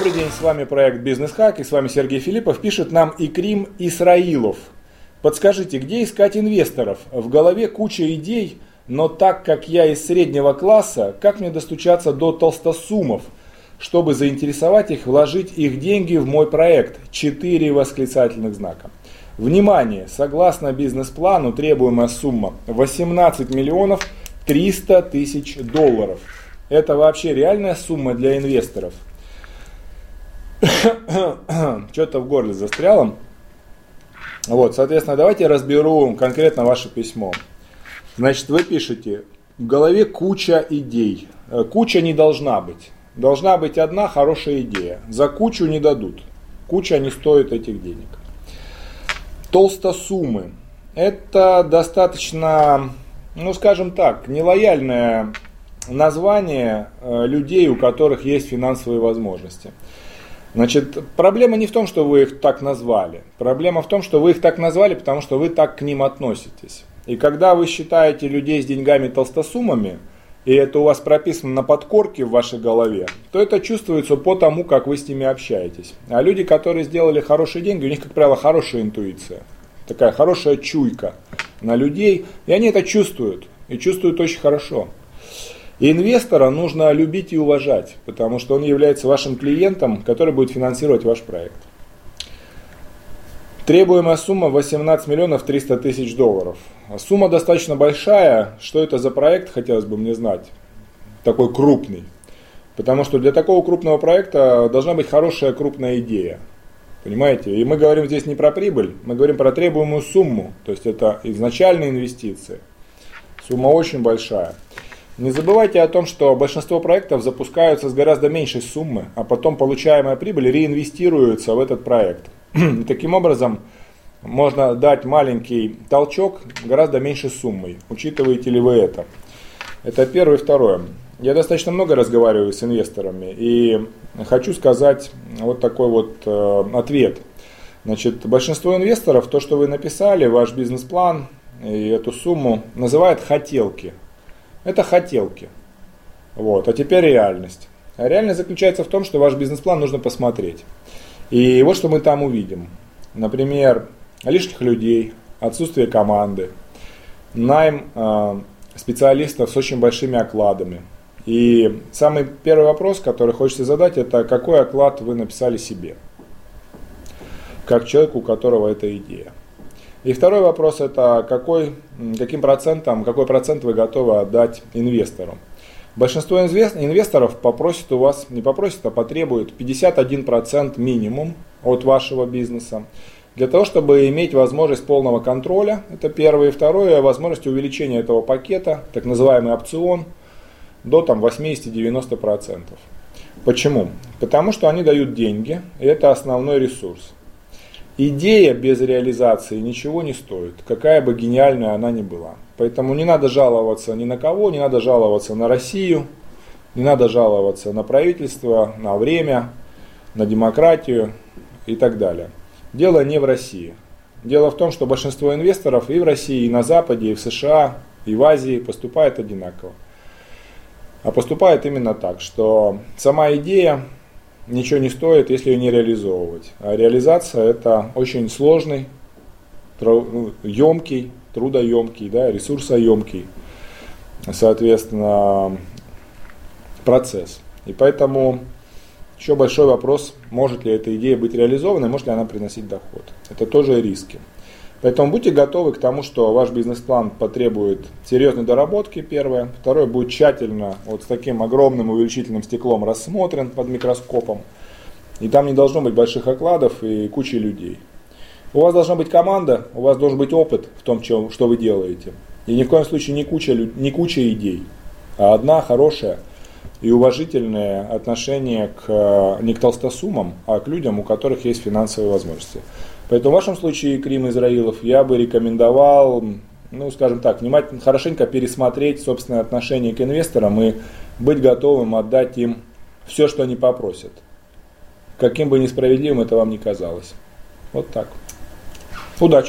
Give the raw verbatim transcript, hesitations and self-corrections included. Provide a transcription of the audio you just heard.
Добрый день, с вами проект «Бизнес Хак» и с вами Сергей Филиппов. Пишет нам Икрам Исраилов. Подскажите, где искать инвесторов? В голове куча идей, но так как я из среднего класса, как мне достучаться до толстосумов, чтобы заинтересовать их, вложить их деньги в мой проект? Четыре восклицательных знака. Внимание! Согласно бизнес-плану, требуемая сумма восемнадцать миллионов триста тысяч долларов. Это вообще реальная сумма для инвесторов? Что-то в горле застряло. Вот, соответственно, давайте разберу конкретно ваше письмо. Значит, вы пишете: в голове куча идей. Куча не должна быть. Должна быть одна хорошая идея. За кучу не дадут. Куча не стоит этих денег. Толстосумы. Это достаточно, ну скажем так, нелояльное название людей, у которых есть финансовые возможности. Значит, проблема не в том, что вы их так назвали. Проблема в том, что вы их так назвали, потому что вы так к ним относитесь. И когда вы считаете людей с деньгами толстосумами, и это у вас прописано на подкорке в вашей голове, то это чувствуется по тому, как вы с ними общаетесь. А люди, которые сделали хорошие деньги, у них, как правило, хорошая интуиция, такая хорошая чуйка на людей, и они это чувствуют, и чувствуют очень хорошо. И инвестора нужно любить и уважать, потому что он является вашим клиентом, который будет финансировать ваш проект. Требуемая сумма восемнадцать миллионов триста тысяч долларов. Сумма достаточно большая. Что это за проект, хотелось бы мне знать. Такой крупный. Потому что для такого крупного проекта должна быть хорошая крупная идея. Понимаете? И мы говорим здесь не про прибыль, мы говорим про требуемую сумму. То есть это изначальные инвестиции. Сумма очень большая. Не забывайте о том, что большинство проектов запускаются с гораздо меньшей суммы, а потом получаемая прибыль реинвестируется в этот проект. И таким образом можно дать маленький толчок гораздо меньшей суммой. Учитываете ли вы это? Это первое. Второе. Я достаточно много разговариваю с инвесторами и хочу сказать вот такой вот э, ответ. Значит, большинство инвесторов то, что вы написали, ваш бизнес-план и эту сумму, называют хотелки. Это хотелки. Вот. А теперь реальность. А реальность заключается в том, что ваш бизнес-план нужно посмотреть. И вот что мы там увидим. Например, лишних людей, отсутствие команды, найм э, специалистов с очень большими окладами. И самый первый вопрос, который хочется задать, это какой оклад вы написали себе, как человеку, у которого эта идея. И второй вопрос, это какой, каким процентом, какой процент вы готовы отдать инвестору. Большинство инвесторов попросит у вас, не попросит, а потребует пятьдесят один процент минимум от вашего бизнеса, для того, чтобы иметь возможность полного контроля, это первое. И второе, возможность увеличения этого пакета, так называемый опцион, до там, восемьдесят-девяносто процентов. Почему? Потому что они дают деньги, и это основной ресурс. Идея без реализации ничего не стоит, какая бы гениальная она ни была. Поэтому не надо жаловаться ни на кого, не надо жаловаться на Россию, не надо жаловаться на правительство, на время, на демократию и так далее. Дело не в России. Дело в том, что большинство инвесторов и в России, и на Западе, и в США, и в Азии поступает одинаково. А поступает именно так, что сама идея ничего не стоит, если ее не реализовывать. А реализация – это очень сложный, емкий, трудоемкий, да, ресурсоемкий, соответственно, процесс. И поэтому еще большой вопрос, может ли эта идея быть реализована, может ли она приносить доход. Это тоже риски. Поэтому будьте готовы к тому, что ваш бизнес-план потребует серьезной доработки, первое. Второе, будет тщательно, вот с таким огромным увеличительным стеклом рассмотрен под микроскопом. И там не должно быть больших окладов и кучи людей. У вас должна быть команда, у вас должен быть опыт в том, чем, что вы делаете. И ни в коем случае не куча, не куча идей, а одна хорошая и уважительное отношение к, не к толстосумам, а к людям, у которых есть финансовые возможности. Поэтому в вашем случае, Икрам Исраилов, я бы рекомендовал, ну, скажем так, внимательно, хорошенько пересмотреть собственное отношение к инвесторам и быть готовым отдать им все, что они попросят. Каким бы несправедливым это вам ни казалось. Вот так. Удачи!